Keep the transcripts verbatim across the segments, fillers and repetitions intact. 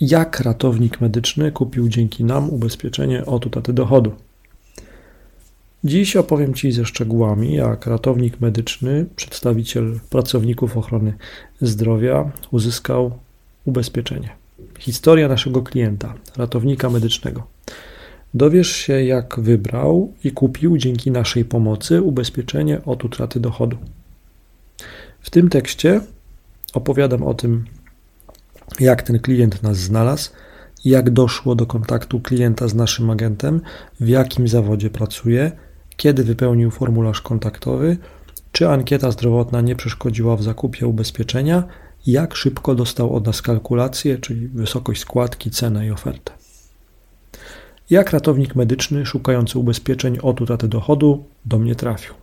jak ratownik medyczny kupił dzięki nam ubezpieczenie od utraty dochodu. Dziś opowiem Ci ze szczegółami, jak ratownik medyczny, przedstawiciel pracowników ochrony zdrowia, uzyskał ubezpieczenie. Historia naszego klienta, ratownika medycznego. Dowiesz się, jak wybrał i kupił dzięki naszej pomocy ubezpieczenie od utraty dochodu. W tym tekście opowiadam o tym, jak ten klient nas znalazł, jak doszło do kontaktu klienta z naszym agentem, w jakim zawodzie pracuje, kiedy wypełnił formularz kontaktowy, czy ankieta zdrowotna nie przeszkodziła w zakupie ubezpieczenia, jak szybko dostał od nas kalkulację, czyli wysokość składki, cenę i ofertę. Jak ratownik medyczny szukający ubezpieczeń od utraty dochodu do mnie trafił.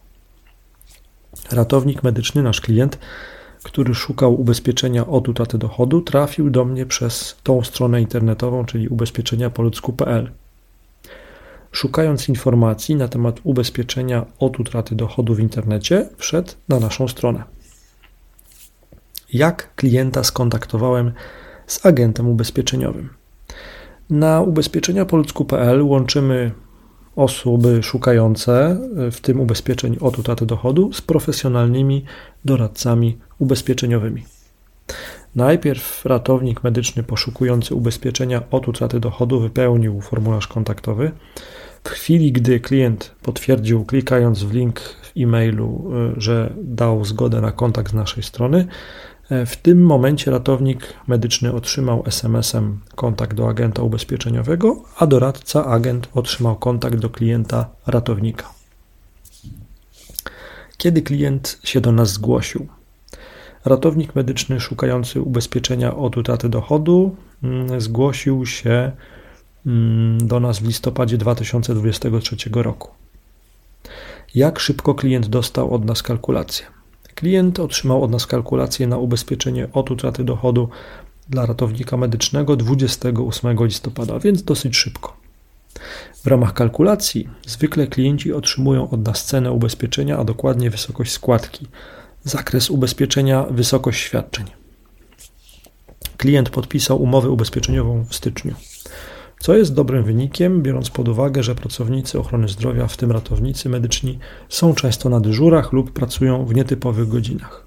Ratownik medyczny, nasz klient, który szukał ubezpieczenia od utraty dochodu, trafił do mnie przez tą stronę internetową, czyli ubezpieczenia po ludzku kropka p l. Szukając informacji na temat ubezpieczenia od utraty dochodu w internecie, wszedł na naszą stronę. Jak klienta skontaktowałem z agentem ubezpieczeniowym? Na ubezpieczenia po ludzku kropka p l łączymy osoby szukające, w tym ubezpieczeń od utraty dochodu, z profesjonalnymi doradcami ubezpieczeniowymi. Najpierw ratownik medyczny poszukujący ubezpieczenia od utraty dochodu wypełnił formularz kontaktowy. W chwili, gdy klient potwierdził, klikając w link w e-mailu, że dał zgodę na kontakt z naszej strony, w tym momencie ratownik medyczny otrzymał es em esem kontakt do agenta ubezpieczeniowego, a doradca, agent otrzymał kontakt do klienta ratownika. Kiedy klient się do nas zgłosił? Ratownik medyczny szukający ubezpieczenia od utraty dochodu zgłosił się do nas w listopadzie dwa tysiące dwudziestego trzeciego roku. Jak szybko klient dostał od nas kalkulację? Klient otrzymał od nas kalkulację na ubezpieczenie od utraty dochodu dla ratownika medycznego dwudziestego ósmego listopada, więc dosyć szybko. W ramach kalkulacji zwykle klienci otrzymują od nas cenę ubezpieczenia, a dokładnie wysokość składki, zakres ubezpieczenia, wysokość świadczeń. Klient podpisał umowę ubezpieczeniową w styczniu, co jest dobrym wynikiem, biorąc pod uwagę, że pracownicy ochrony zdrowia, w tym ratownicy medyczni, są często na dyżurach lub pracują w nietypowych godzinach.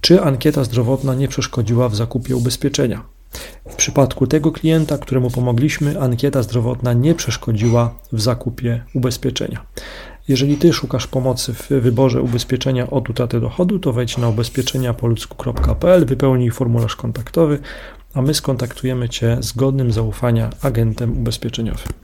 Czy ankieta zdrowotna nie przeszkodziła w zakupie ubezpieczenia? W przypadku tego klienta, któremu pomogliśmy, ankieta zdrowotna nie przeszkodziła w zakupie ubezpieczenia. Jeżeli Ty szukasz pomocy w wyborze ubezpieczenia od utraty dochodu, to wejdź na ubezpieczenia po ludzku kropka p l, wypełnij formularz kontaktowy, a my skontaktujemy Cię z godnym zaufania agentem ubezpieczeniowym.